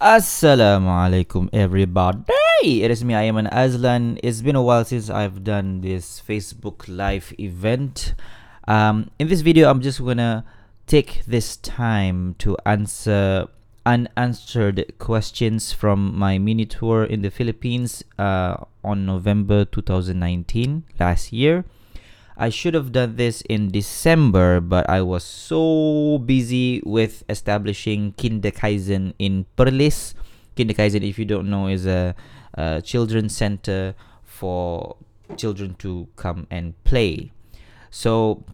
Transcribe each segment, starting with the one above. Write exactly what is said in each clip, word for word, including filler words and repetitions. Assalamualaikum everybody. It is me, Aiman Azlan. It's been a while since I've done this Facebook Live event. Um, in this video, I'm just gonna take this time to answer unanswered questions from my mini tour in the Philippines uh, on November twenty nineteen, last year. I should have done this in December, but I was so busy with establishing Kinderkaisen in Perlis. Kinderkaisen, if you don't know, is a, a children's center for children to come and play. So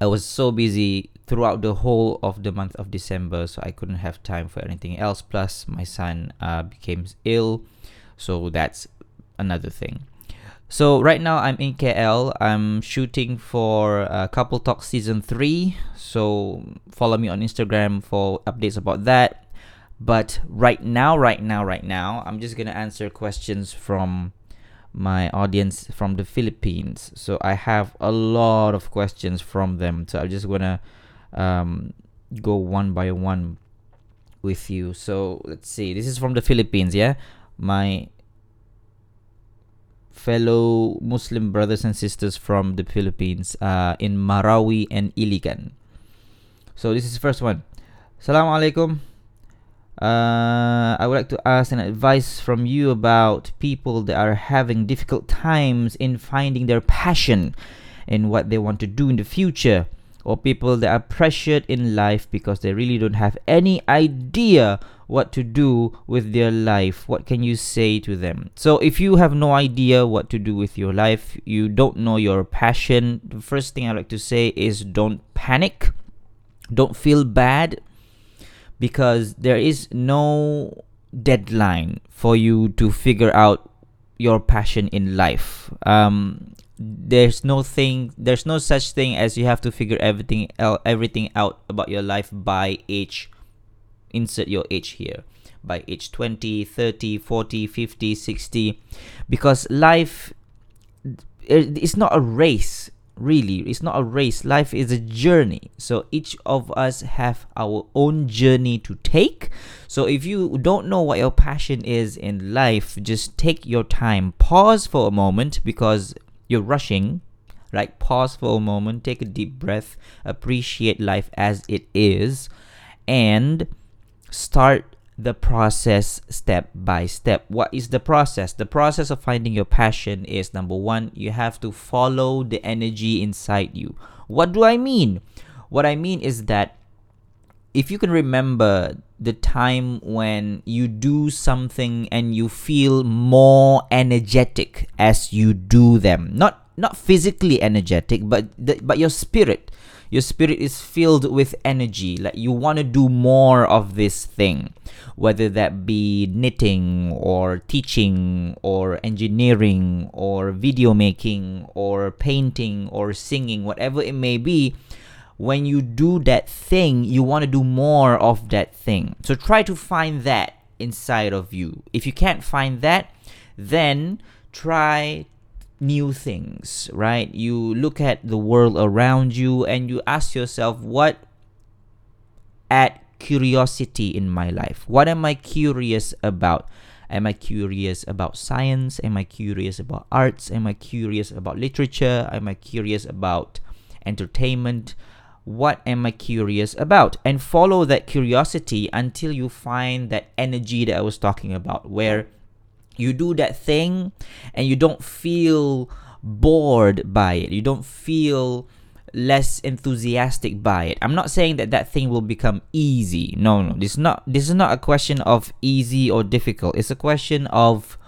I was so busy throughout the whole of the month of December, so I couldn't have time for anything else. Plus, my son uh, became ill, so that's another thing. So right now I'm in K L. I'm shooting for uh, Couple Talks Season three. So follow me on Instagram for updates about that. But right now, right now, right now, I'm just going to answer questions from my audience from the Philippines. So I have a lot of questions from them. So I'm just going to um, go one by one with you. So let's see. This is from the Philippines, yeah? My fellow Muslim brothers and sisters from the Philippines uh, in Marawi and Iligan. So this is the first one. Assalamualaikum. Uh, I would like to ask an advice from you about people that are having difficult times in finding their passion in what they want to do in the future, or people that are pressured in life because they really don't have any idea what to do with their life. What can you say to them? So if you have no idea what to do with your life, you don't know your passion, the first thing I like to say is don't panic. Don't feel bad, because there is no deadline for you to figure out your passion in life. Um, there's no thing, there's no such thing as you have to figure everything out, everything out about your life by age. Insert your age here, by age twenty, thirty, forty, fifty, sixty, because life, it's not a race, really. It's not a race. Life is a journey. So each of us have our own journey to take. So if you don't know what your passion is in life, just take your time. Pause for a moment, because you're rushing. Like, pause for a moment, take a deep breath, appreciate life as it is, and start the process step by step. What is the process? The process of finding your passion is, number one, you have to follow the energy inside you. What do I mean? What I mean is that if you can remember the time when you do something and you feel more energetic as you do them, not not physically energetic, but the, but your spirit. Your spirit is filled with energy, like you want to do more of this thing, whether that be knitting or teaching or engineering or video making or painting or singing, whatever it may be. When you do that thing, you want to do more of that thing. So try to find that inside of you. If you can't find that, then try new things, right? You look at the world around you and you ask yourself, what add curiosity in my life? What am I curious about? Am I curious about science? Am I curious about arts? Am I curious about literature? Am I curious about entertainment? What am I curious about? And follow that curiosity until you find that energy that I was talking about, where you do that thing and you don't feel bored by it. You don't feel less enthusiastic by it. I'm not saying that that thing will become easy. No, no. This is not, this is not a question of easy or difficult. It's a question of,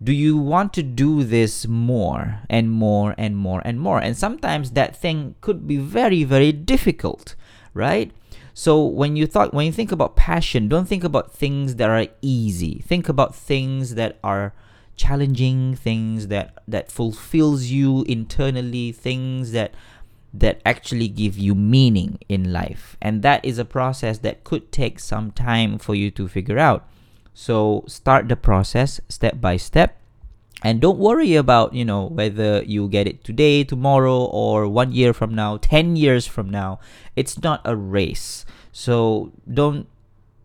do you want to do this more and more and more and more? And sometimes that thing could be very, very difficult, right? So when you thought, when you think about passion, don't think about things that are easy. Think about things that are challenging, things that, that fulfills you internally, things that that actually give you meaning in life. And that is a process that could take some time for you to figure out. So start the process step by step, and don't worry about, you know, whether you get it today, tomorrow, or one year from now, ten years from now. It's not a race. So don't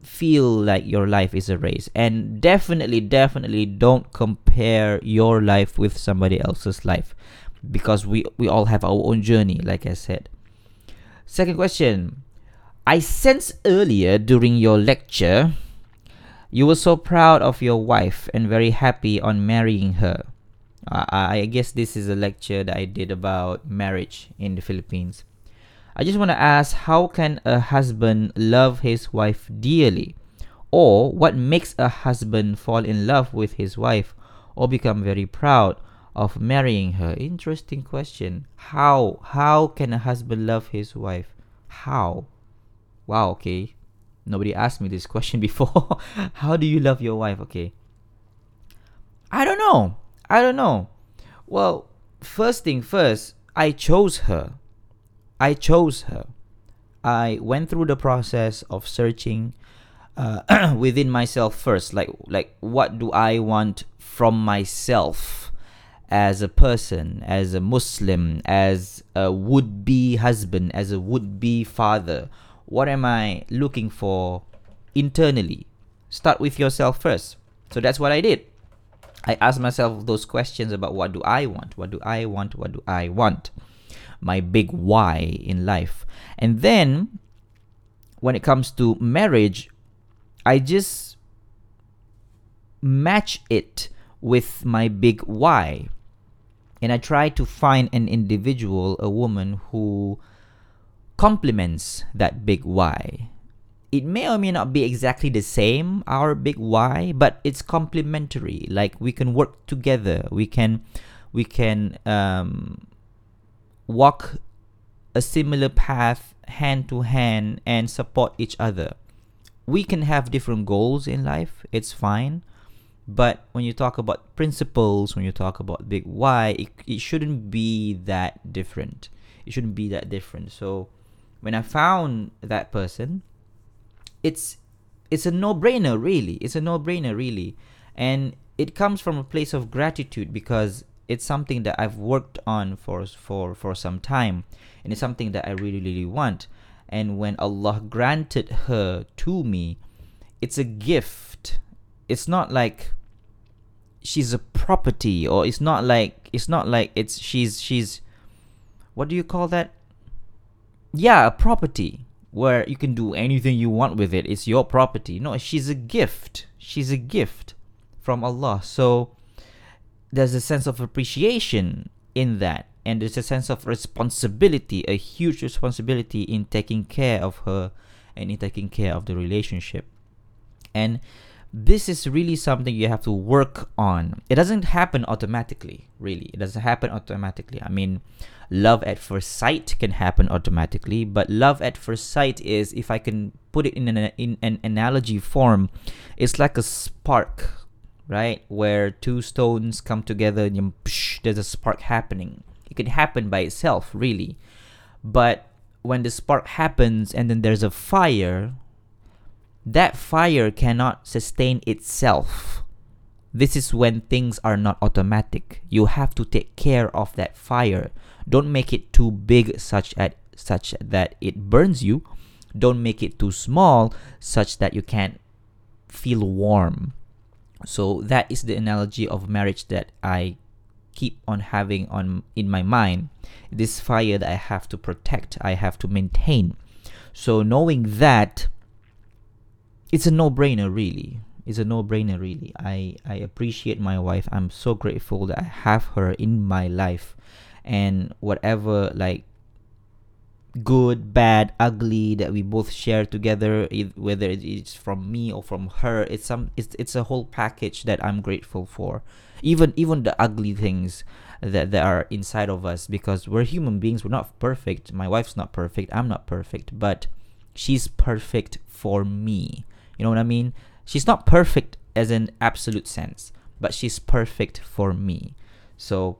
feel like your life is a race. And definitely, definitely don't compare your life with somebody else's life, because we, we all have our own journey, like I said. Second question. I sensed earlier during your lecture, you were so proud of your wife and very happy on marrying her. I, I guess this is a lecture that I did about marriage in the Philippines. I just want to ask, how can a husband love his wife dearly? Or what makes a husband fall in love with his wife or become very proud of marrying her? Interesting question. How? How can a husband love his wife? How? Wow, okay. Nobody asked me this question before. How do you love your wife? Okay. I don't know. I don't know. Well, first thing first, I chose her. I chose her. I went through the process of searching uh, within myself first. Like, like, what do I want from myself as a person, as a Muslim, as a would-be husband, as a would-be father? What am I looking for internally? Start with yourself first. So that's what I did. I asked myself those questions about what do I want? What do I want? What do I want? My big why in life. And then, when it comes to marriage, I just match it with my big why. And I try to find an individual, a woman, who complements that big why. It may or may not be exactly the same, our big why, but it's complementary. Like, we can work together. We can, we can um, walk a similar path hand to hand and support each other. We can have different goals in life. It's fine. But when you talk about principles, when you talk about big why, it, it shouldn't be that different. It shouldn't be that different. So when I found that person, it's it's a no-brainer, really. It's a no-brainer, really. And it comes from a place of gratitude, because it's something that I've worked on for for for some time, and it's something that I really, really want. And when Allah granted her to me, it's a gift. It's not like she's a property, or it's not like it's not like it's she's she's what do you call that? Yeah, a property, where you can do anything you want with it. It's your property. No, she's a gift. She's a gift from Allah. So there's a sense of appreciation in that. And there's a sense of responsibility, a huge responsibility in taking care of her and in taking care of the relationship. And this is really something you have to work on. It doesn't happen automatically, really. It doesn't happen automatically. I mean, love at first sight can happen automatically, but love at first sight is, if I can put it in an, in an analogy form, it's like a spark, right? Where two stones come together and there's a spark happening. It can happen by itself, really. But when the spark happens and then there's a fire, that fire cannot sustain itself. This is when things are not automatic. You have to take care of that fire. Don't make it too big such at such that it burns you. Don't make it too small such that you can't feel warm. So that is the analogy of marriage that I keep on having on in my mind. This fire that I have to protect, I have to maintain. So knowing that, it's a no-brainer, really. It's a no-brainer, really. I, I appreciate my wife. I'm so grateful that I have her in my life. And whatever, like, good, bad, ugly that we both share together, it, whether it's from me or from her, it's some, it's it's a whole package that I'm grateful for. Even even the ugly things that, that are inside of us, because we're human beings. We're not perfect. My wife's not perfect. I'm not perfect. But she's perfect for me. You know what I mean? She's not perfect as an absolute sense, but she's perfect for me. So,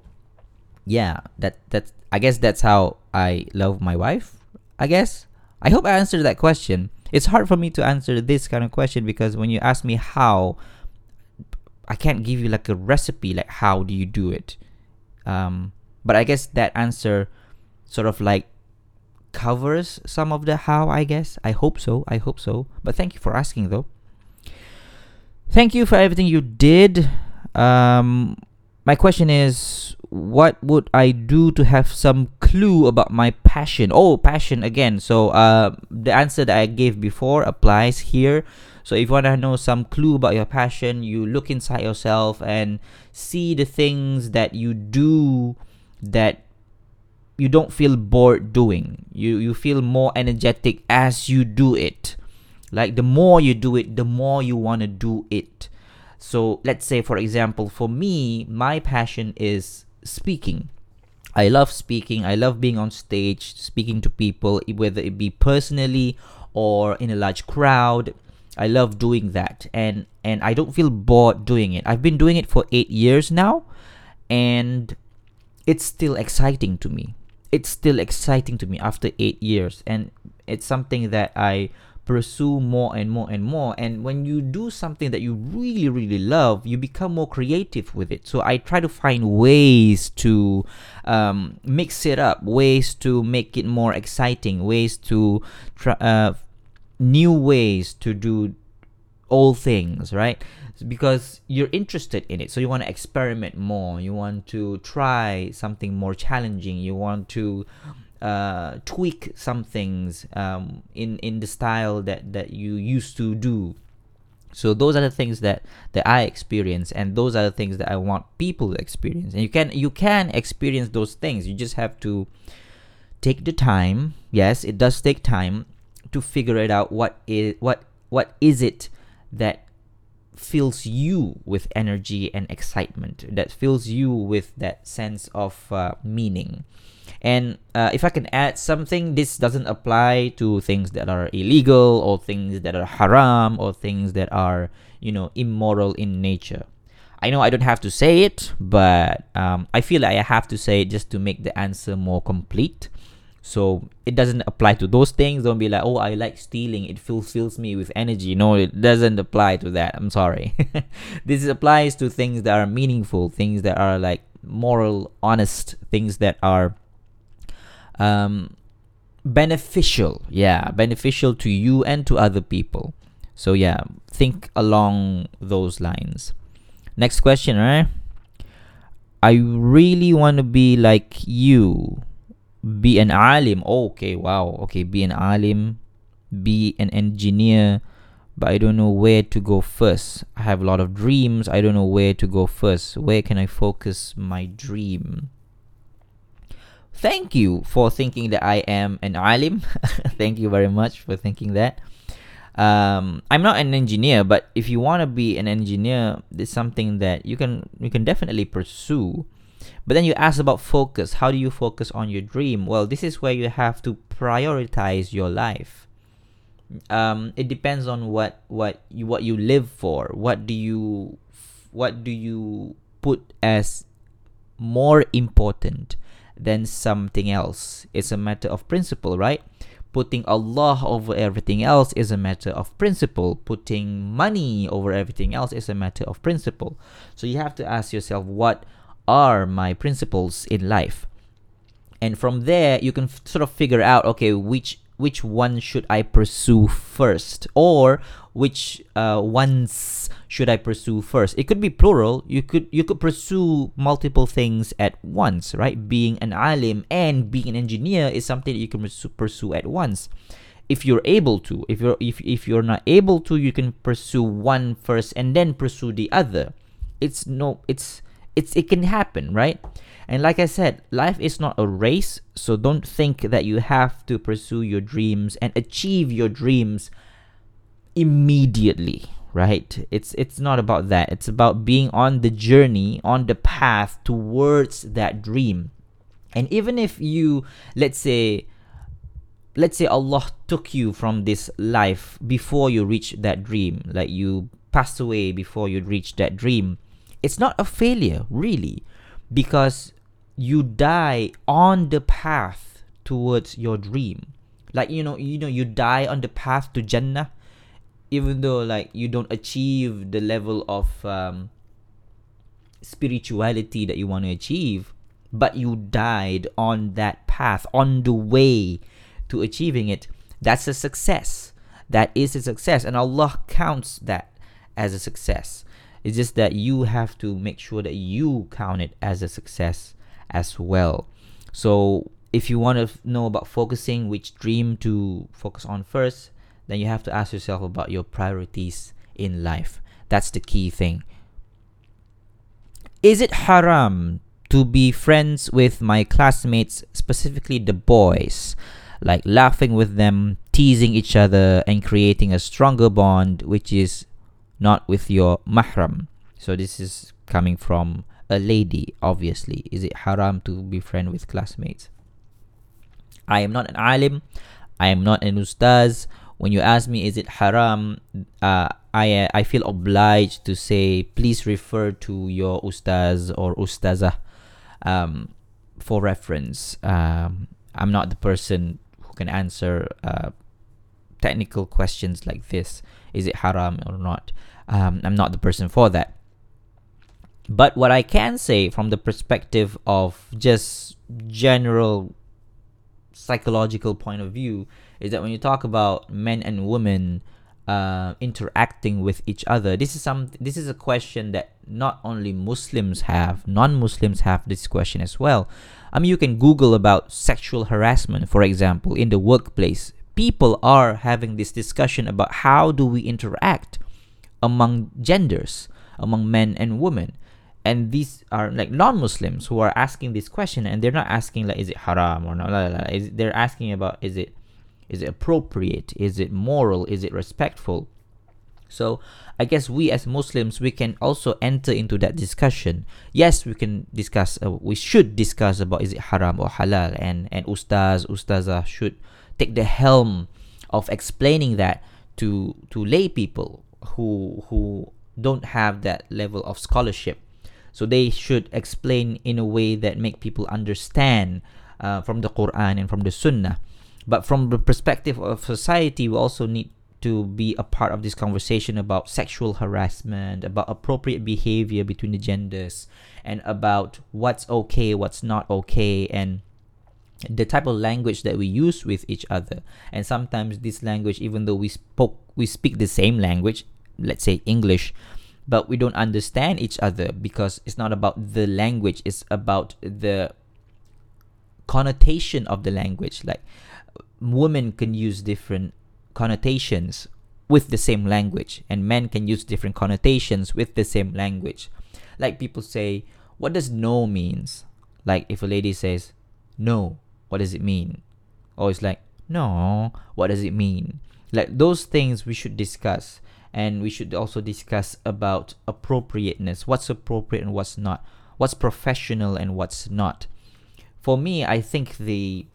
yeah, that that's, I guess that's how I love my wife, I guess. I hope I answered that question. It's hard for me to answer this kind of question, because when you ask me how, I can't give you like a recipe, like how do you do it? Um, but I guess that answer sort of like covers some of the how, I guess. I hope so. I hope so. But thank you for asking, though. Thank you for everything you did. Um, my question is, what would I do to have some clue about my passion? Oh, passion again. So uh, the answer that I gave before applies here. So if you want to know some clue about your passion, you look inside yourself and see the things that you do that you don't feel bored doing. You you feel more energetic as you do it. Like the more you do it, the more you want to do it. So let's say, for example, for me, my passion is speaking. I love speaking. I love being on stage, speaking to people, whether it be personally or in a large crowd. I love doing that, and and I don't feel bored doing it. I've been doing it for eight years now, and it's still exciting to me. It's still exciting to me after eight years, and it's something that I pursue more and more and more. And when you do something that you really, really love, you become more creative with it. So I try to find ways to um, mix it up, ways to make it more exciting, ways to try... Uh, new ways to do all things, right? Because you're interested in it, so you want to experiment more, you want to try something more challenging, you want to uh, tweak some things um, in in the style that that you used to do. So those are the things that that I experience, and those are the things that I want people to experience. And you can you can experience those things. You just have to take the time. Yes, it does take time to figure it out. What is what what is it that fills you with energy and excitement, that fills you with that sense of uh, meaning? And uh, if I can add something, this doesn't apply to things that are illegal or things that are haram or things that are, you know, immoral in nature. I know I don't have to say it, but um, I feel like I have to say it just to make the answer more complete. So it doesn't apply to those things. Don't be like, oh, I like stealing, it fills fills me with energy. No, it doesn't apply to that. I'm sorry. This applies to things that are meaningful, things that are like moral, honest, things that are um, beneficial. Yeah, beneficial to you and to other people. So yeah, think along those lines. Next question, right? I really want to be like you. Be an alim. Oh, okay, wow. Okay, be an alim. Be an engineer. But I don't know where to go first. I have a lot of dreams. I don't know where to go first. Where can I focus my dream? Thank you for thinking that I am an alim. Thank you very much for thinking that. Um, I'm not an engineer, but if you want to be an engineer, it's something that you can you can definitely pursue. But then you ask about focus. How do you focus on your dream? Well, this is where you have to prioritize your life. Um, it depends on what what you what you live for. What do you what do you put as more important than something else? It's a matter of principle, right? Putting Allah over everything else is a matter of principle. Putting money over everything else is a matter of principle. So you have to ask yourself, what are my principles in life? And from there you can f- sort of figure out, okay, which which one should I pursue first, or which uh, ones should I pursue first? It could be plural. You could you could pursue multiple things at once, right? Being an alim and being an engineer is something that you can pursue at once, if you're able to. If you're if if you're not able to, you can pursue one first and then pursue the other. It's no, it's. It's, it can happen, right? And like I said, life is not a race, so don't think that you have to pursue your dreams and achieve your dreams immediately, right? It's it's not about that. It's about being on the journey, on the path towards that dream. And even if you, let's say, let's say Allah took you from this life before you reach that dream, like you passed away before you reach that dream, it's not a failure, really, because you die on the path towards your dream. Like, you know, you know, you die on the path to Jannah, even though, like, you don't achieve the level of um, spirituality that you want to achieve, but you died on that path, on the way to achieving it, that's a success. That is a success, and Allah counts that as a success. It's just that you have to make sure that you count it as a success as well. So if you want to know about focusing, which dream to focus on first, then you have to ask yourself about your priorities in life. That's the key thing. Is it haram to be friends with my classmates, specifically the boys? Like laughing with them, teasing each other, and creating a stronger bond, which is not with your mahram. So this is coming from a lady, obviously. Is it haram to be friend with classmates? I am not an alim. I am not an ustaz. When you ask me, is it haram? Uh, I, I feel obliged to say, please refer to your ustaz or ustazah um, for reference. Um, I'm not the person who can answer uh, technical questions like this. Is it haram or not? Um, I'm not the person for that. But what I can say from the perspective of just general psychological point of view is that when you talk about men and women uh, interacting with each other, this is some. This is a question that not only Muslims have, non-Muslims have this question as well. I mean, you can Google about sexual harassment, for example, in the workplace. People are having this discussion about how do we interact among genders, among men and women. And these are like non-Muslims who are asking this question, and they're not asking like, is it haram or not? They're asking about, is it is it appropriate? Is it moral? Is it respectful? So I guess we as Muslims, we can also enter into that discussion. Yes, we can discuss, uh, we should discuss about is it haram or halal, and, and ustaz, ustazah should take the helm of explaining that to to lay people who who don't have that level of scholarship. So they should explain in a way that make people understand uh, from the Quran and from the Sunnah. But from the perspective of society, we also need to be a part of this conversation about sexual harassment, about appropriate behavior between the genders, and about what's okay, what's not okay, and the type of language that we use with each other. And sometimes this language, even though we spoke, we speak the same language, let's say English, but we don't understand each other because it's not about the language, it's about the connotation of the language. Like women can use different connotations with the same language, and men can use different connotations with the same language. Like people say, what does no means? Like if a lady says no, what does it mean? Or it's like, no, what does it mean? Like those things we should discuss. And we should also discuss about appropriateness. What's appropriate and what's not? What's professional and what's not? For me, I think the...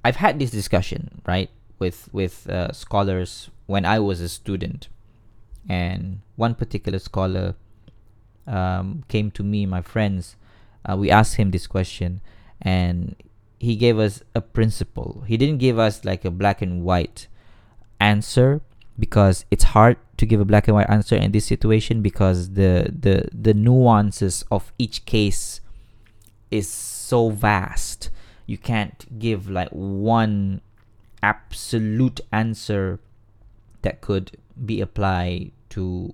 I've had this discussion, right, with, with uh, scholars when I was a student. And one particular scholar um, came to me, my friends. Uh, we asked him this question, and he gave us a principle. He didn't give us like a black and white answer, because it's hard to give a black and white answer in this situation, because the the the nuances of each case is so vast. You can't give like one absolute answer that could be applied to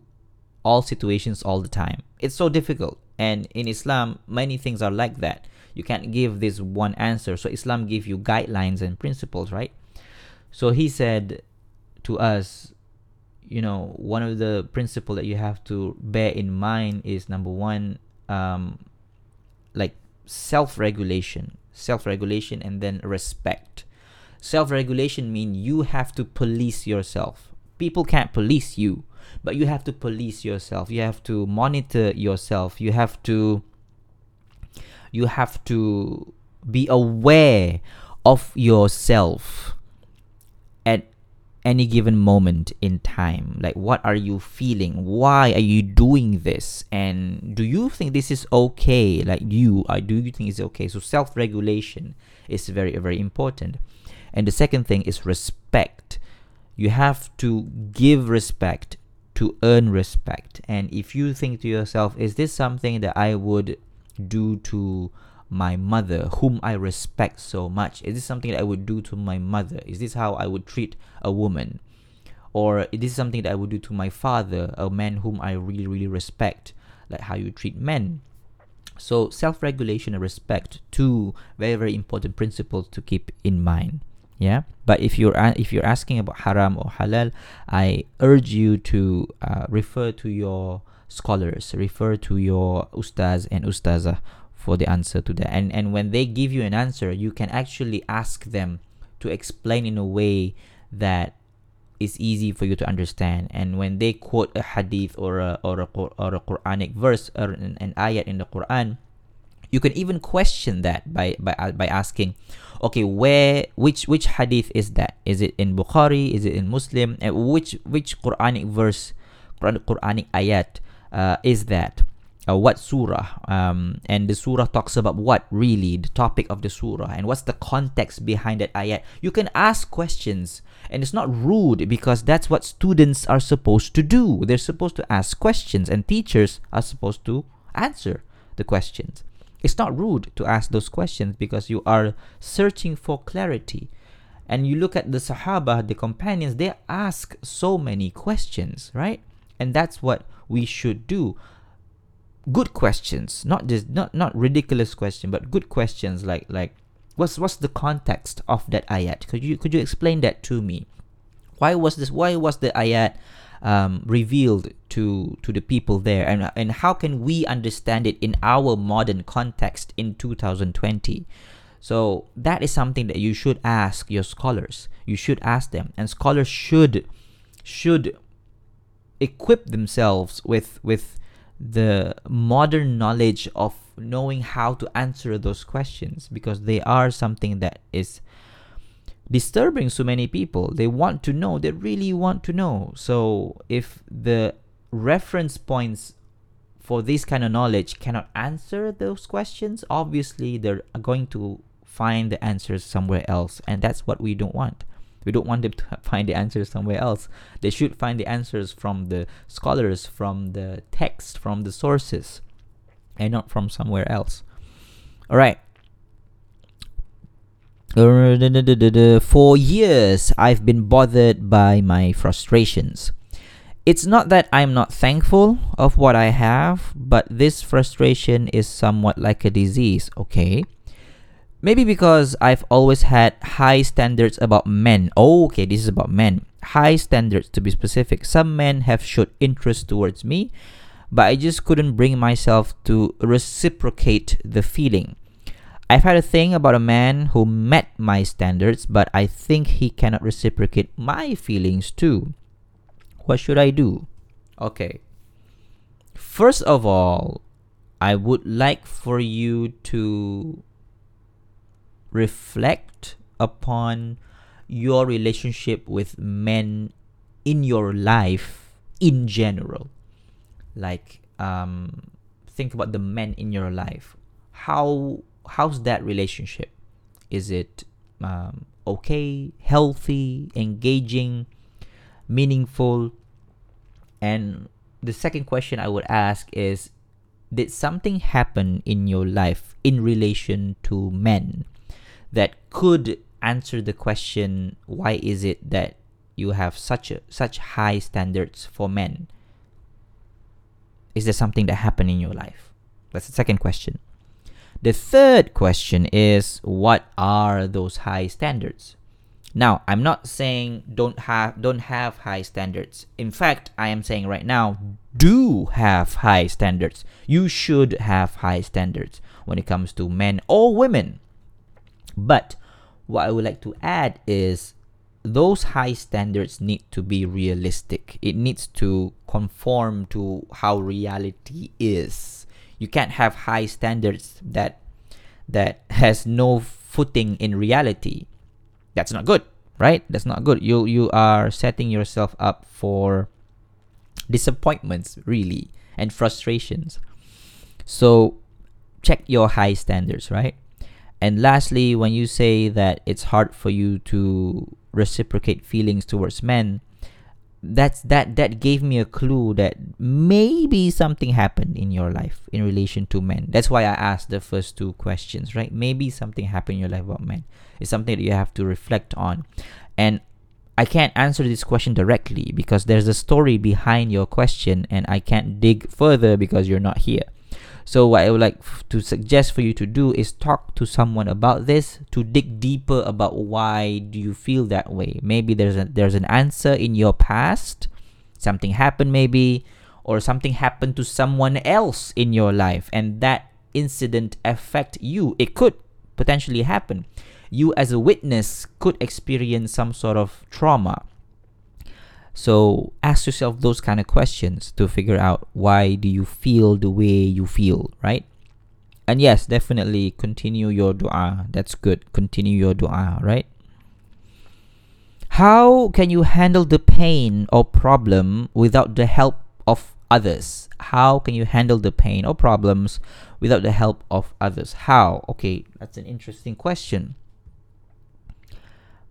all situations all the time. It's so difficult. And in Islam, many things are like that. You can't give this one answer. So Islam gives you guidelines and principles, right? So he said to us, you know, one of the principles that you have to bear in mind is, number one, um, like self-regulation. Self-regulation and then respect. Self-regulation means you have to police yourself. People can't police you, but you have to police yourself. You have to monitor yourself. You have to you have to be aware of yourself at any given moment in time. Like, what are you feeling? Why are you doing this? And do you think this is okay? Like, you I do you think it's okay? So self-regulation is very, very important. And the second thing is respect. You have to give respect to earn respect. And if you think to yourself, is this something that I would do to my mother, whom I respect so much? Is this something that I would do to my mother? Is this how I would treat a woman? Or is this something that I would do to my father, a man whom I really, really respect, like how you treat men? So self-regulation and respect, two very, very important principles to keep in mind. Yeah, but if you're if you're asking about haram or halal, I urge you to uh, refer to your scholars, refer to your ustaz and ustazah for the answer to that. And and when they give you an answer, you can actually ask them to explain in a way that is easy for you to understand. And when they quote a hadith or a or a, or a Quranic verse or an, an ayat in the Quran, you can even question that by by by asking, okay, where which which hadith is that? Is it in Bukhari? Is it in Muslim? And which which Quranic verse, Quran, Quranic ayat uh, is that? Uh, what surah? Um, and the surah talks about what really? The topic of the surah and what's the context behind that ayat? You can ask questions, and it's not rude because that's what students are supposed to do. They're supposed to ask questions, and teachers are supposed to answer the questions. It's not rude to ask those questions because you are searching for clarity. And you look at the Sahaba, the companions, they ask so many questions, right? And that's what we should do. Good questions, not just not not ridiculous questions, but good questions like like what's what's the context of that ayat? Could you could you explain that to me? Why was this? Why was the ayat Um, revealed to to the people there, and and how can we understand it in our modern context in two thousand twenty? So that is something that you should ask your scholars. You should ask them, and scholars should should equip themselves with with the modern knowledge of knowing how to answer those questions, because they are something that is disturbing so many people. They want to know, they really want to know. So if the reference points for this kind of knowledge cannot answer those questions, obviously they're going to find the answers somewhere else, and that's what we don't want. We don't want them to find the answers somewhere else. They should find the answers from the scholars, from the text, from the sources, and not from somewhere else. All right. For years, I've been bothered by my frustrations. It's not that I'm not thankful of what I have, but this frustration is somewhat like a disease, okay? Maybe because I've always had high standards about men. Oh, okay, this is about men. High standards, to be specific. Some men have showed interest towards me, but I just couldn't bring myself to reciprocate the feeling. I've had a thing about a man who met my standards, but I think he cannot reciprocate my feelings too. What should I do? Okay. First of all, I would like for you to reflect upon your relationship with men in your life in general. Like, um, think about the men in your life. How... How's that relationship? Is it um, okay, healthy, engaging, meaningful? And the second question I would ask is, did something happen in your life in relation to men that could answer the question, why is it that you have such a, such high standards for men? Is there something that happened in your life? That's the second question. The third question is, what are those high standards? Now, I'm not saying don't have don't have high standards. In fact, I am saying right now, do have high standards. You should have high standards when it comes to men or women. But what I would like to add is, those high standards need to be realistic. It needs to conform to how reality is. You can't have high standards that that has no footing in reality. That's not good, right? That's not good. You you are setting yourself up for disappointments, really, and frustrations. So check your high standards, right? And lastly, when you say that it's hard for you to reciprocate feelings towards men, that's that that gave me a clue that maybe something happened in your life in relation to men. That's why I asked the first two questions, right? Maybe something happened in your life about men. It's something that you have to reflect on. And I can't answer this question directly because there's a story behind your question and I can't dig further because you're not here. So what I would like f- to suggest for you to do is talk to someone about this, to dig deeper about why do you feel that way. Maybe there's a, there's an answer in your past. Something happened maybe, or something happened to someone else in your life and that incident affect you. It could potentially happen. You as a witness could experience some sort of trauma. So ask yourself those kind of questions to figure out why do you feel the way you feel, right? And yes, definitely continue your dua. That's good. Continue your dua, right? How can you handle the pain or problem without the help of others? How can you handle the pain or problems without the help of others? How? Okay, that's an interesting question.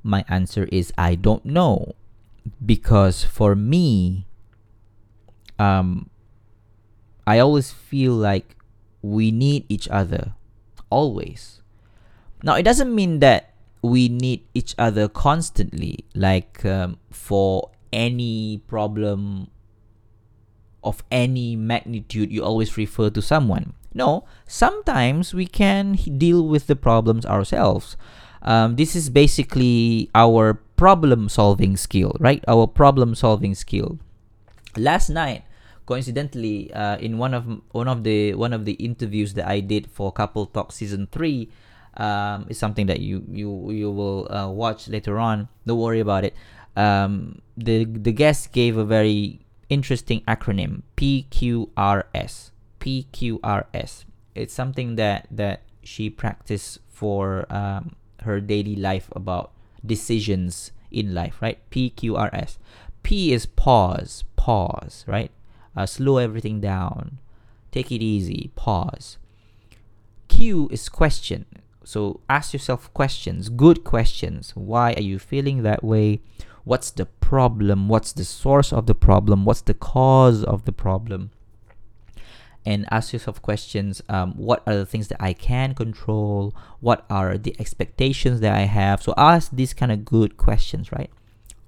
My answer is I don't know, because for me, um, I always feel like we need each other, always. Now, it doesn't mean that we need each other constantly, like um, for any problem of any magnitude, you always refer to someone. No, sometimes we can deal with the problems ourselves. Um, this is basically our problem-solving skill, right? Our problem-solving skill. Last night, coincidentally, uh, in one of one of the one of the interviews that I did for Couple Talks Season Three. Um, it's something that you you you will uh, watch later on. Don't worry about it. Um, the the guest gave a very interesting acronym, P Q R S. P Q R S. It's something that that she practiced for um, her daily life about decisions in life, right? P Q R S. P is pause, pause, right? Uh, slow everything down, take it easy, pause. Q is question. So ask yourself questions, good questions. Why are you feeling that way? What's the problem? What's the source of the problem? What's the cause of the problem? And ask yourself questions. Um, what are the things that I can control? What are the expectations that I have? So ask these kind of good questions, right?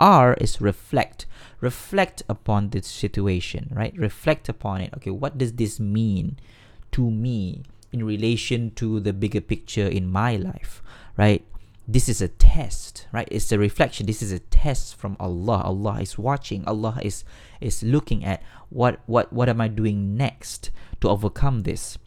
R is reflect. Reflect upon this situation, right? Reflect upon it. Okay, what does this mean to me in relation to the bigger picture in my life, right? This is a test, right? It's a reflection. This is a test from Allah. Allah is watching. Allah is is looking at what what what am I doing next to overcome this.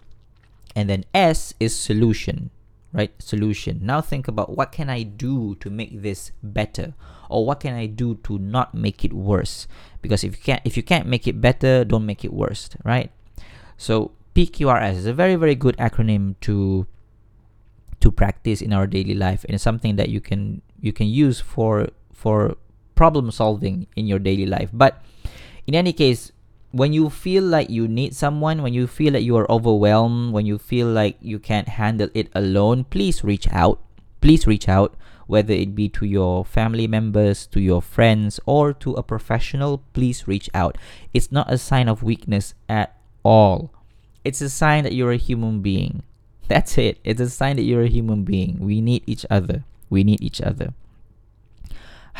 And then S is solution, right? Solution. Now think about what can I do to make this better, or what can I do to not make it worse? Because if you can't if you can't make it better, don't make it worse, right? So P Q R S is a very, very good acronym to to practice in our daily life, and it's something that you can you can use for for problem solving in your daily life. But in any case, when you feel like you need someone, when you feel like you are overwhelmed, when you feel like you can't handle it alone, please reach out. Please reach out, whether it be to your family members, to your friends, or to a professional. Please reach out. It's not a sign of weakness at all. It's a sign that you're a human being. That's it. It's a sign that you're a human being. We need each other. We need each other.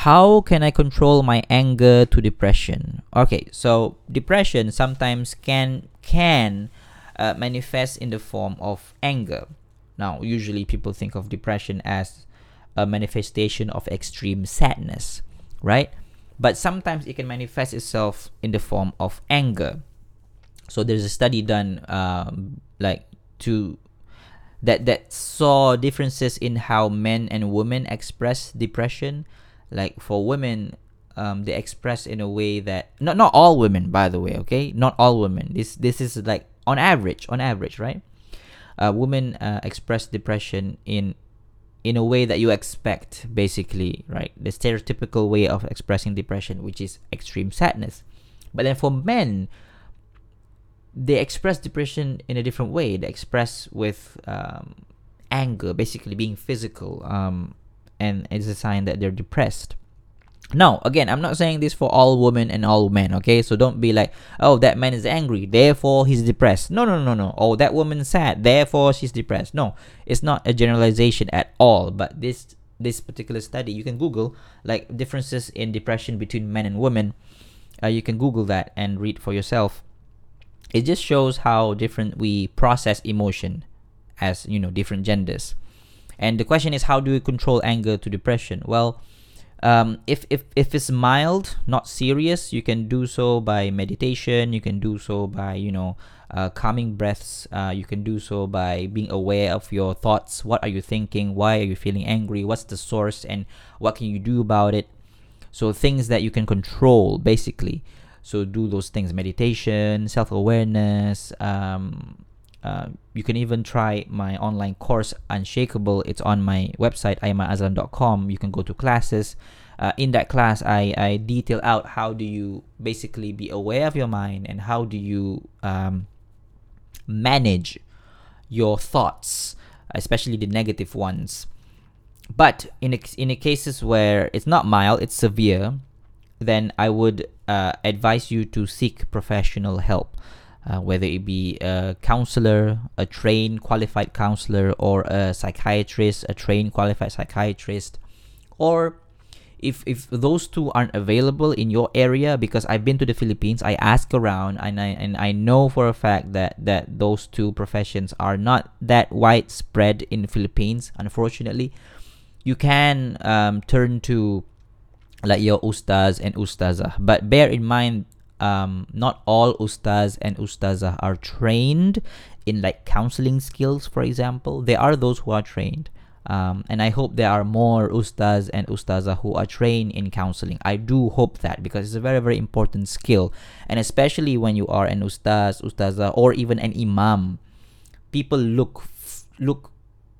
How can I control my anger to depression? Okay, so depression sometimes can can uh, manifest in the form of anger. Now, usually people think of depression as a manifestation of extreme sadness, right? But sometimes it can manifest itself in the form of anger. So there's a study done um, like to that that saw differences in how men and women express depression. Like for women, um, they express in a way that not not all women, by the way, okay, not all women. This this is like on average, on average, right? Uh, women uh, express depression in in a way that you expect, basically, right? The stereotypical way of expressing depression, which is extreme sadness. But then for men, they express depression in a different way. They express with um, anger, basically being physical, um, and it's a sign that they're depressed. Now, again, I'm not saying this for all women and all men, okay? So don't be like, oh, that man is angry, therefore he's depressed. No, no, no, no. Oh, that woman's sad, therefore she's depressed. No, it's not a generalization at all. But this this particular study, you can Google, like, differences in depression between men and women. Uh, you can Google that and read for yourself. It just shows how different we process emotion as, you know, different genders. And the question is, how do we control anger to depression? Well, Um, if, if, if it's mild, not serious, you can do so by meditation, you can do so by, you know, uh, calming breaths, uh, you can do so by being aware of your thoughts. What are you thinking? Why are you feeling angry? What's the source and what can you do about it? So things that you can control, basically. So do those things: meditation, self-awareness. Um, uh, you can even try my online course, Unshakeable. It's on my website, aiman azlan dot com. You can go to classes. Uh, in that class, I, I detail out how do you basically be aware of your mind and how do you um, manage your thoughts, especially the negative ones. But in, in the cases where it's not mild, it's severe, then I would uh, advise you to seek professional help. Uh, whether it be a counselor, a trained qualified counselor, or a psychiatrist, a trained qualified psychiatrist. Or if if those two aren't available in your area, because I've been to the Philippines, I ask around, and I and I know for a fact that that those two professions are not that widespread in the Philippines, unfortunately. You can um, turn to, like, your ustaz and ustazah, but bear in mind, Um, not all ustaz and ustazah are trained in, like, counseling skills, for example. There are those who are trained. Um, and I hope there are more ustaz and ustazah who are trained in counseling. I do hope that, because it's a very, very important skill. And especially when you are an ustaz, ustazah, or even an imam, people look f- look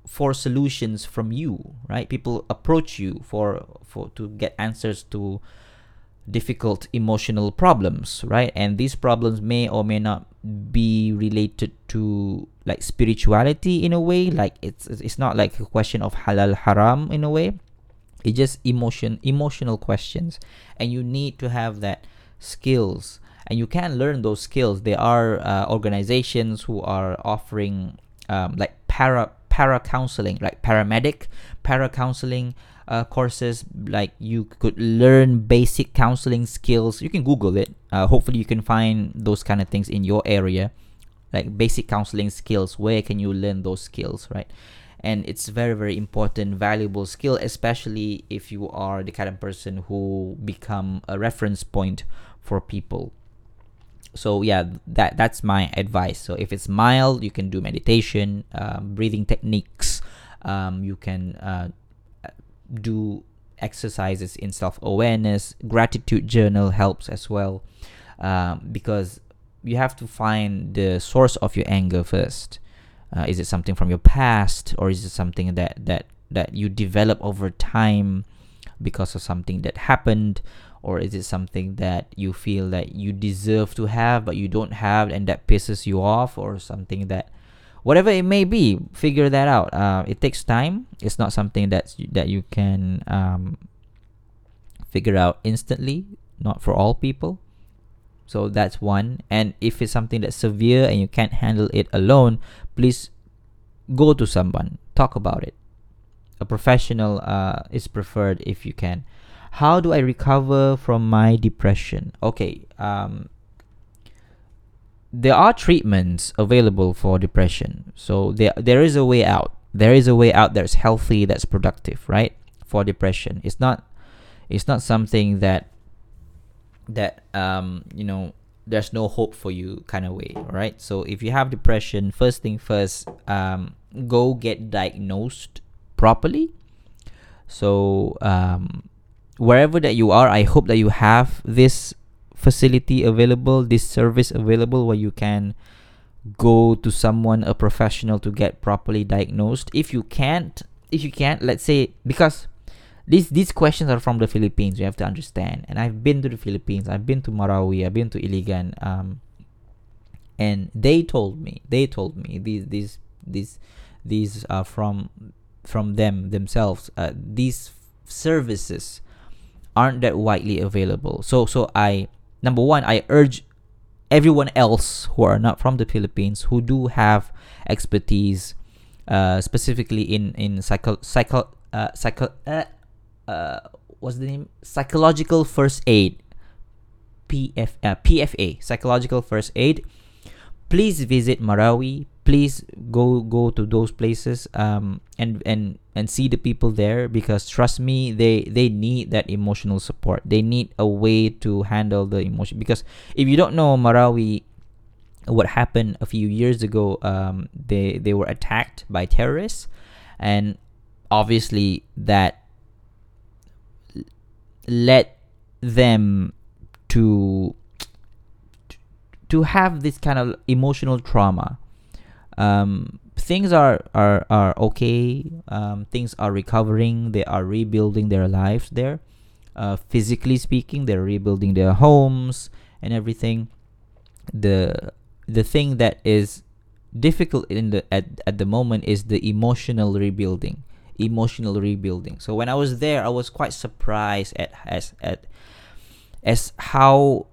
for solutions from you, right? People approach you for, for to get answers to difficult emotional problems, right? And these problems may or may not be related to, like, spirituality in a way. Like, it's it's not like a question of halal haram in a way. It's just emotion emotional questions, and you need to have that skills, and you can learn those skills. There are uh, organizations who are offering um, like para para counseling, like paramedic para counseling Uh, courses. Like, you could learn basic counseling skills. You can Google it. Uh, hopefully you can find those kind of things in your area, like basic counseling skills. Where can you learn those skills, right? And it's very, very important, valuable skill, especially if you are the kind of person who become a reference point for people. So yeah, that that's my advice. So if it's mild, you can do meditation, um, breathing techniques. Um, you can uh, do exercises in self-awareness. Gratitude journal helps as well, um, because you have to find the source of your anger first. Uh, is it something from your past, or is it something that that that you develop over time because of something that happened, or is it something that you feel that you deserve to have but you don't have, and that pisses you off, or something that, whatever it may be, figure that out. Uh, it takes time. It's not something that's, that you can um, figure out instantly, not for all people. So that's one. And if it's something that's severe and you can't handle it alone, please go to someone. Talk about it. A professional uh, is preferred if you can. How do I recover from my depression? Okay, um... there are treatments available for depression. So there there is a way out. There is a way out that's healthy, that's productive, right? For depression. It's not it's not something that that um you know, there's no hope for you kind of way, all right? So if you have depression, first thing first, um go get diagnosed properly. So um wherever that you are, I hope that you have this facility available, this service available, where you can go to someone, a professional, to get properly diagnosed. If you can't, if you can't, let's say, because these these questions are from the Philippines, you have to understand. And I've been to the Philippines, I've been to Marawi, I've been to Iligan, um, and they told me, they told me these these these these are from from them themselves. Uh, these services aren't that widely available. So so I, number one, I urge everyone else who are not from the Philippines, who do have expertise uh, specifically in in psycho psycho uh, psycho uh, uh, what's the name psychological first aid, P F A, psychological first aid. Please visit Marawi. Please go go to those places um, and and and see the people there, because trust me, they they need that emotional support. They need a way to handle the emotion, because if you don't know Marawi, what happened a few years ago, um, they they were attacked by terrorists, and obviously that led them to to have this kind of emotional trauma. Um, things are, are, are okay. Um, things are recovering. They are rebuilding their lives there. Uh, physically speaking, they're rebuilding their homes and everything. The the thing that is difficult in the at, at the moment is the emotional rebuilding. Emotional rebuilding. So when I was there, I was quite surprised at as at as how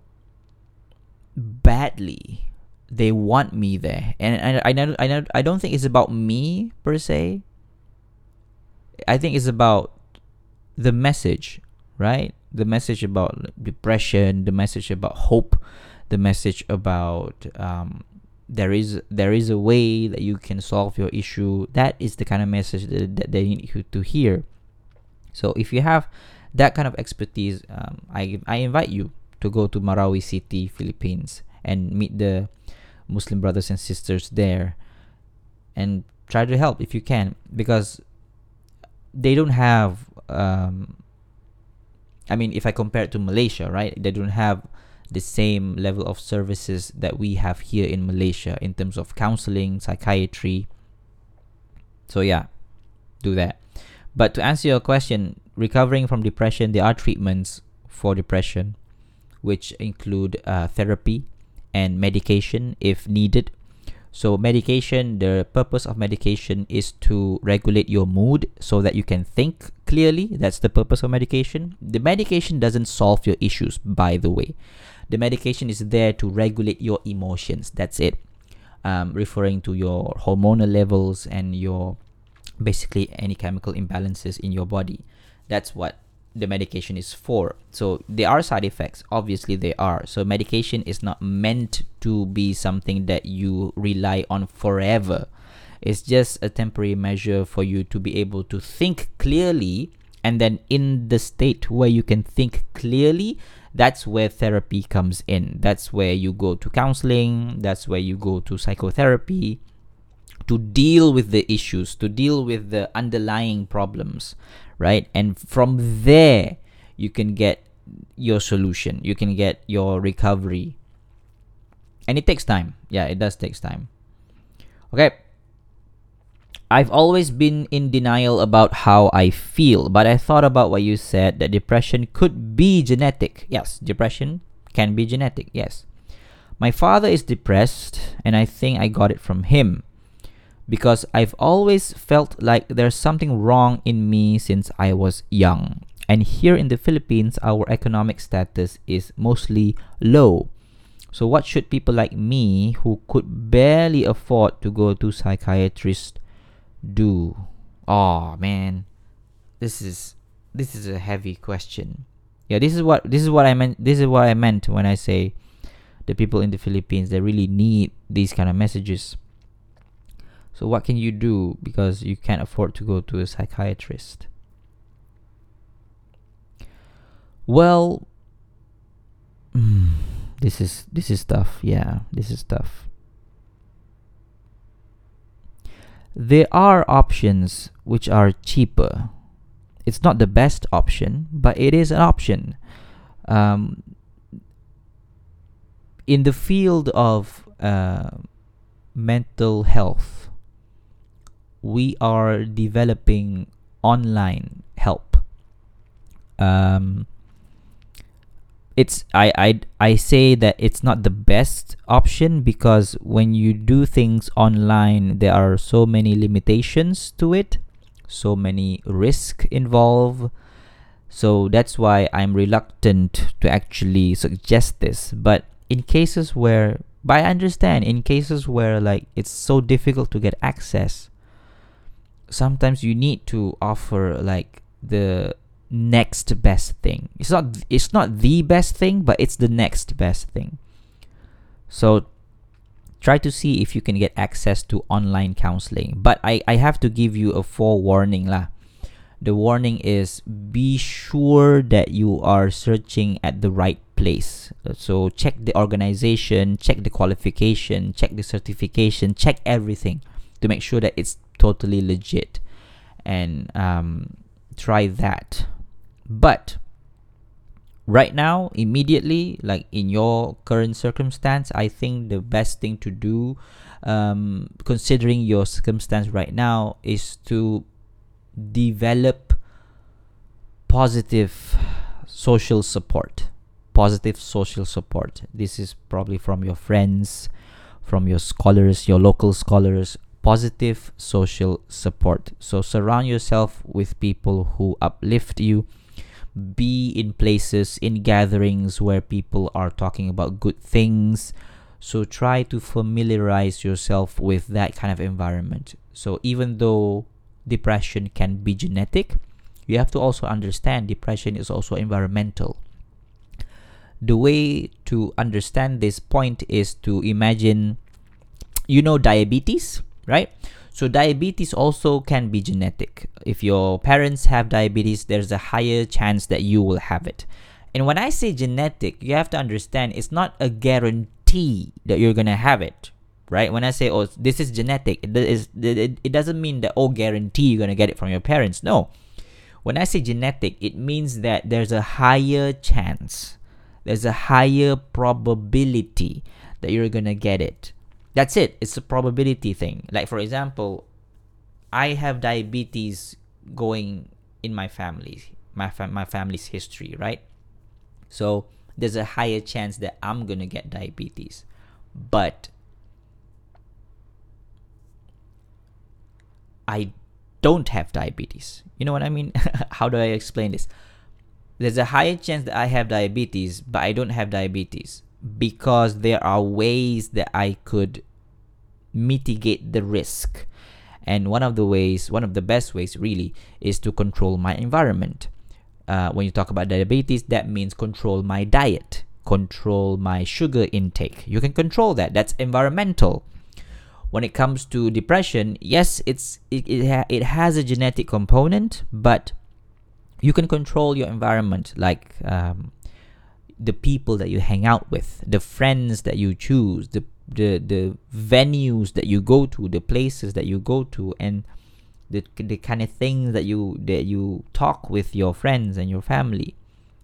badly they want me there, and, and I, I, I, I don't think it's about me per se. I think it's about the message, right? The message about depression, the message about hope, the message about um, there is there is a way that you can solve your issue. That is the kind of message that, that they need you to hear. So if you have that kind of expertise, um, I I invite you to go to Marawi City, Philippines, and meet the Muslim brothers and sisters there, and try to help if you can, because they don't have um, I mean, if I compare it to Malaysia, right, they don't have the same level of services that we have here in Malaysia in terms of counseling, psychiatry. So yeah, do that. But to answer your question, recovering from depression, there are treatments for depression, which include uh, therapy and medication if needed. So medication, the purpose of medication is to regulate your mood so that you can think clearly. That's the purpose of medication. The medication doesn't solve your issues, by the way. The medication is there to regulate your emotions. That's it. Um, referring to your hormonal levels and your basically any chemical imbalances in your body. That's what the medication is for. So there are side effects, obviously they are. So medication is not meant to be something that you rely on forever. It's just a temporary measure for you to be able to think clearly, and then in the state where you can think clearly, that's where therapy comes in. That's where you go to counseling, that's where you go to psychotherapy, to deal with the issues, to deal with the underlying problems, right? And from there, you can get your solution. You can get your recovery. And it takes time. Yeah, it does take time. Okay. I've always been in denial about how I feel, but I thought about what you said, that depression could be genetic. Yes, depression can be genetic. Yes. My father is depressed, and I think I got it from him, because I've always felt like there's something wrong in me since I was young. And here in the Philippines, our economic status is mostly low. So what should people like me, who could barely afford to go to psychiatrist, do? Oh man, this is this is a heavy question. Yeah, this is what this is what I meant. This is what I meant when I say the people in the Philippines, they really need these kind of messages. So what can you do because you can't afford to go to a psychiatrist? Well, this is this is tough. Yeah, this is tough. There are options which are cheaper. It's not the best option, but it is an option. Um, in the field of uh, mental health, we are developing online help. Um, it's I, I I say that it's not the best option, because when you do things online, there are so many limitations to it, so many risks involved, So that's why I'm reluctant to actually suggest this. But in cases where, but I understand, in cases where like it's so difficult to get access, sometimes you need to offer like the next best thing. It's not it's not the best thing, but it's the next best thing. So try to see if you can get access to online counseling. But I, I have to give you a forewarning lah. The warning is, be sure that you are searching at the right place. So check the organization, check the qualification, check the certification, check everything to make sure that it's totally legit. And um, try that. But right now, immediately, like in your current circumstance, I think the best thing to do, um, considering your circumstance right now, is to develop positive social support. Positive social support. This is probably from your friends, from your scholars, your local scholars. Positive social support. So surround yourself with people who uplift you. Be in places, in gatherings where people are talking about good things. So try to familiarize yourself with that kind of environment. So even though depression can be genetic, you have to also understand depression is also environmental. The way to understand this point is to imagine, you know, diabetes, right? So diabetes also can be genetic. If your parents have diabetes, there's a higher chance that you will have it. And when I say genetic, you have to understand it's not a guarantee that you're going to have it, right? When I say, oh, this is genetic, it, is, it, it doesn't mean that, oh, guarantee you're going to get it from your parents. No. When I say genetic, it means that there's a higher chance, there's a higher probability that you're going to get it. That's it. It's a probability thing. Like, for example, I have diabetes going in my family, my fa- my family's history, right? So there's a higher chance that I'm going to get diabetes. But I don't have diabetes. You know what I mean? How do I explain this? There's a higher chance that I have diabetes, but I don't have diabetes, because there are ways that I could mitigate the risk. And one of the ways, one of the best ways really, is to control my environment. Uh, when you talk about diabetes, that means control my diet, control my sugar intake. You can control that. That's environmental. When it comes to depression, yes, it's it it, ha- it has a genetic component, but you can control your environment, like um, the people that you hang out with, the friends that you choose, the, the the venues that you go to, the places that you go to, and the the kind of things that you that you talk with your friends and your family.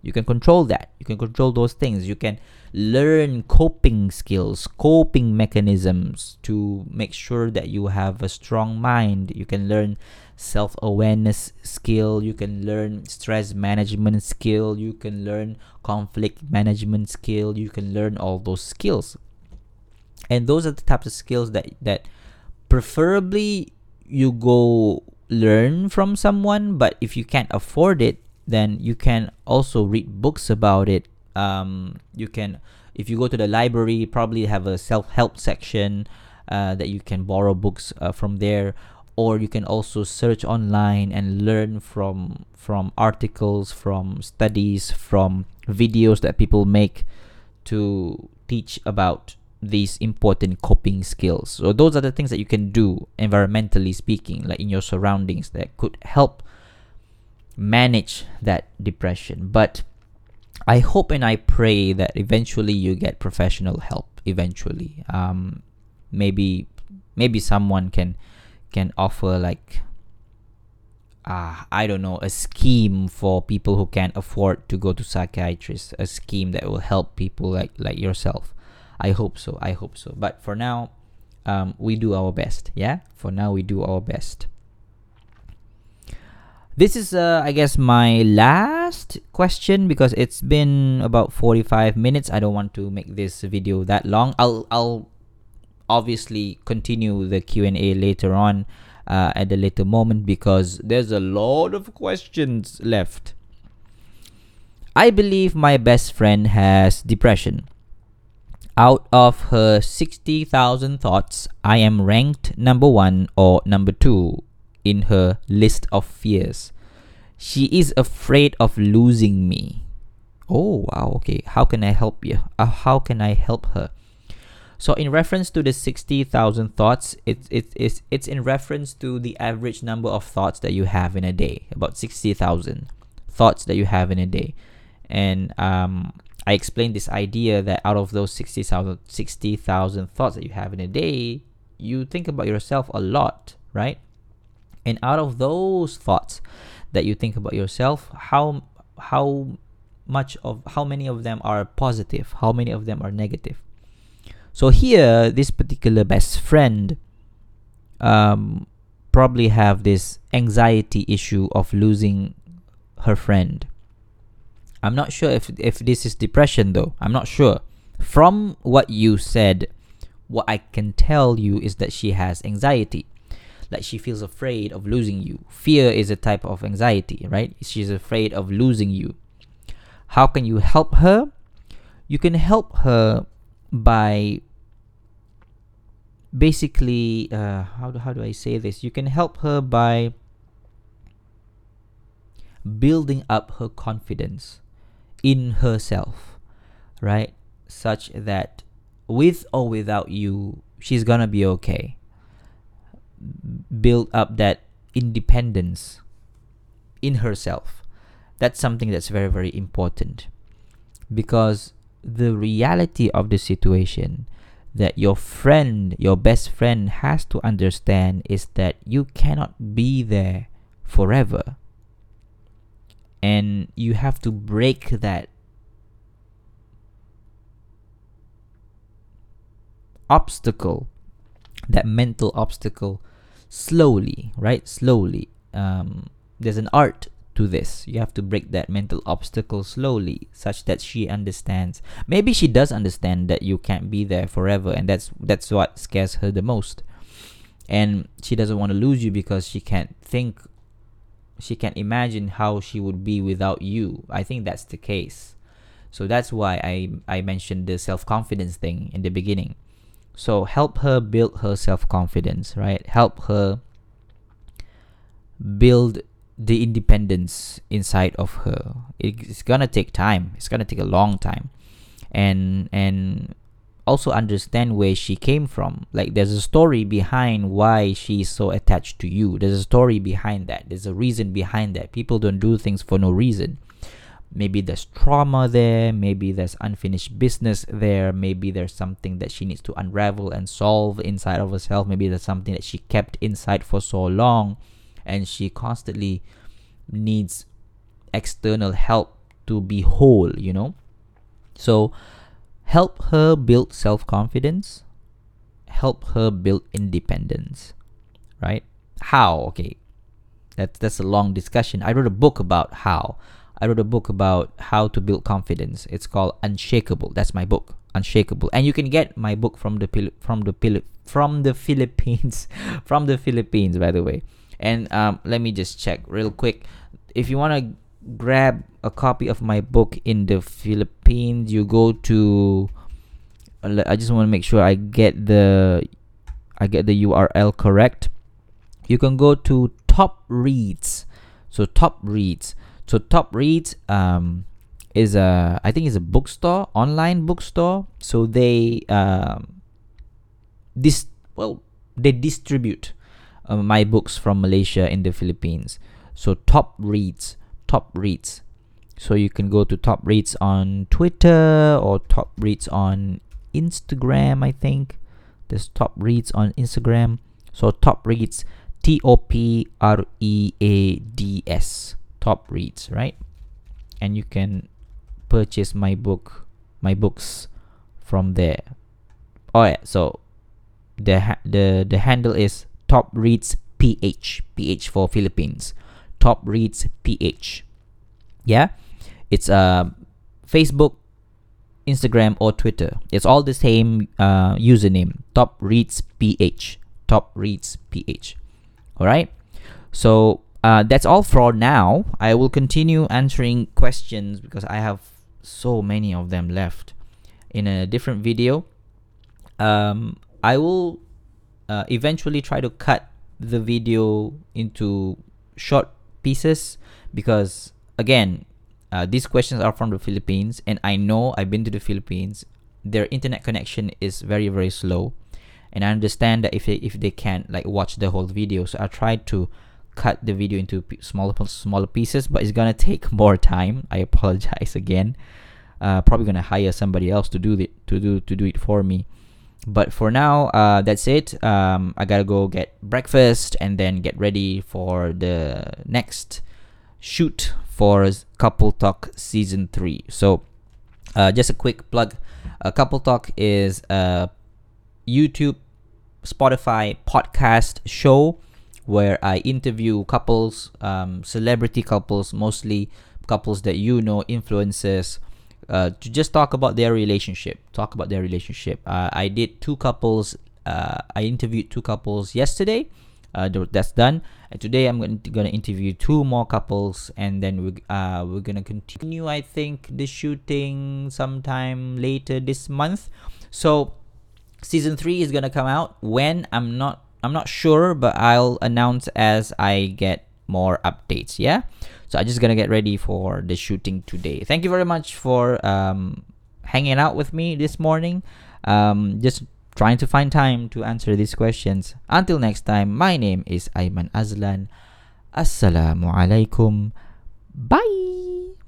You can control that. You can control those things. You can learn coping skills, coping mechanisms to make sure that you have a strong mind. You can learn self-awareness skill. You can learn stress management skill. You can learn conflict management skill. You can learn all those skills. And those are the types of skills that, that preferably you go learn from someone. But if you can't afford it, then you can also read books about it. Um, you can, if you go to the library, probably have a self-help section uh, that you can borrow books uh, from there. Or you can also search online and learn from from articles, from studies, from videos that people make to teach about these important coping skills. So those are the things that you can do, environmentally speaking, like in your surroundings, that could help manage that depression. But I hope and I pray that eventually you get professional help. Eventually, um, maybe maybe someone can can offer like uh, I don't know, a scheme for people who can't afford to go to psychiatrists, a scheme that will help people like like yourself. I hope so. I hope so. But for now, um, we do our best. Yeah, for now we do our best. This is, uh, I guess, my last question, because it's been about forty-five minutes. I don't want to make this video that long. I'll, I'll obviously continue the Q and A later on uh, at a later moment, because there's a lot of questions left. I believe my best friend has depression. Out of her sixty thousand thoughts, I am ranked number one or number two in her list of fears. She is afraid of losing me. Oh, wow, okay. How can I help you? Uh, how can I help her? So in reference to the sixty thousand thoughts, it, it, it's, it's in reference to the average number of thoughts that you have in a day, about sixty thousand thoughts that you have in a day. And um, I explained this idea that out of those sixty thousand thoughts that you have in a day, you think about yourself a lot, right? And out of those thoughts that you think about yourself, how how much of how many of them are positive? How many of them are negative? So here, this particular best friend um, probably have this anxiety issue of losing her friend. I'm not sure if, if this is depression though. I'm not sure. From what you said, what I can tell you is that she has anxiety. Like she feels afraid of losing you. Fear is a type of anxiety, right? She's afraid of losing you. How can you help her? You can help her by basically, uh, how do, how do I say this? You can help her by building up her confidence in herself, right? Such that with or without you, she's gonna be okay. Build up that independence in herself. That's something that's very, very important, because the reality of the situation that your friend, your best friend has to understand is that you cannot be there forever, and you have to break that obstacle, that mental obstacle, slowly, right? Slowly. Um, there's an art to this. You have to break that mental obstacle slowly, such that she understands. Maybe she does understand that you can't be there forever, and that's that's what scares her the most. And she doesn't want to lose you because she can't think, she can't imagine how she would be without you. I think that's the case. So that's why I, I mentioned the self-confidence thing in the beginning. So help her build her self-confidence, right? Help her build the independence inside of her. It's gonna take time. It's gonna take a long time. And and also understand where she came from. Like there's a story behind why she's so attached to you. There's a story behind that. There's a reason behind that. People don't do things for no reason. Maybe there's trauma there. Maybe there's unfinished business there. Maybe there's something that she needs to unravel and solve inside of herself. Maybe there's something that she kept inside for so long, and she constantly needs external help to be whole, you know. So help her build self-confidence. Help her build independence, right? How? Okay, that's, that's a long discussion. I wrote a book about how. I wrote a book about how to build confidence. It's called Unshakeable. That's my book, Unshakeable. And you can get my book from the from the from the Philippines, from the Philippines, by the way. And um, let me just check real quick. If you want to grab a copy of my book in the Philippines, you go to. I just want to make sure I get the, I get the U R L correct. You can go to Top Reads. So Top Reads. So Top Reads um, is a, I think it's a bookstore, online bookstore. So they um, this well they distribute uh, my books from Malaysia in the Philippines. So Top Reads, Top Reads. So you can go to Top Reads on Twitter or Top Reads on Instagram. I think there's Top Reads on Instagram. So Top Reads, T O P R E A D S. Top Reads, right? And you can purchase my book, my books from there. Oh yeah, so the ha- the the handle is Top Reads P H, P H for Philippines. Top Reads P H. Yeah, it's uh Facebook, Instagram, or Twitter. It's all the same uh, username. Top Reads P H. Top Reads P H. All right. So Uh, that's all for now. I will continue answering questions because I have so many of them left in a different video. Um, I will uh, eventually try to cut the video into short pieces because, again, uh, these questions are from the Philippines, and I know I've been to the Philippines. Their internet connection is very, very slow, and I understand that if they, if they can't like watch the whole video, so I tried to cut the video into smaller smaller pieces, but it's gonna take more time. I apologize again. Uh, probably gonna hire somebody else to do the to do to do it for me. But for now, uh, that's it. Um, I gotta go get breakfast and then get ready for the next shoot for Couple Talk Season Three. So, uh, just a quick plug. Uh, Couple Talk is a YouTube, Spotify podcast show where I interview couples, um, celebrity couples, mostly couples that you know, influencers, uh, to just talk about their relationship. Talk about their relationship. Uh, I did two couples. Uh, I interviewed two couples yesterday. Uh, that's done. And today I'm going to, going to interview two more couples, and then we uh, we're gonna continue. I think the shooting sometime later this month. So season three is gonna come out when I'm not. I'm not sure, but I'll announce as I get more updates. Yeah, so I'm just gonna get ready for the shooting today. Thank you very much for um, hanging out with me this morning. Um, just trying to find time to answer these questions. Until next time, my name is Aiman Azlan. Assalamualaikum. Bye.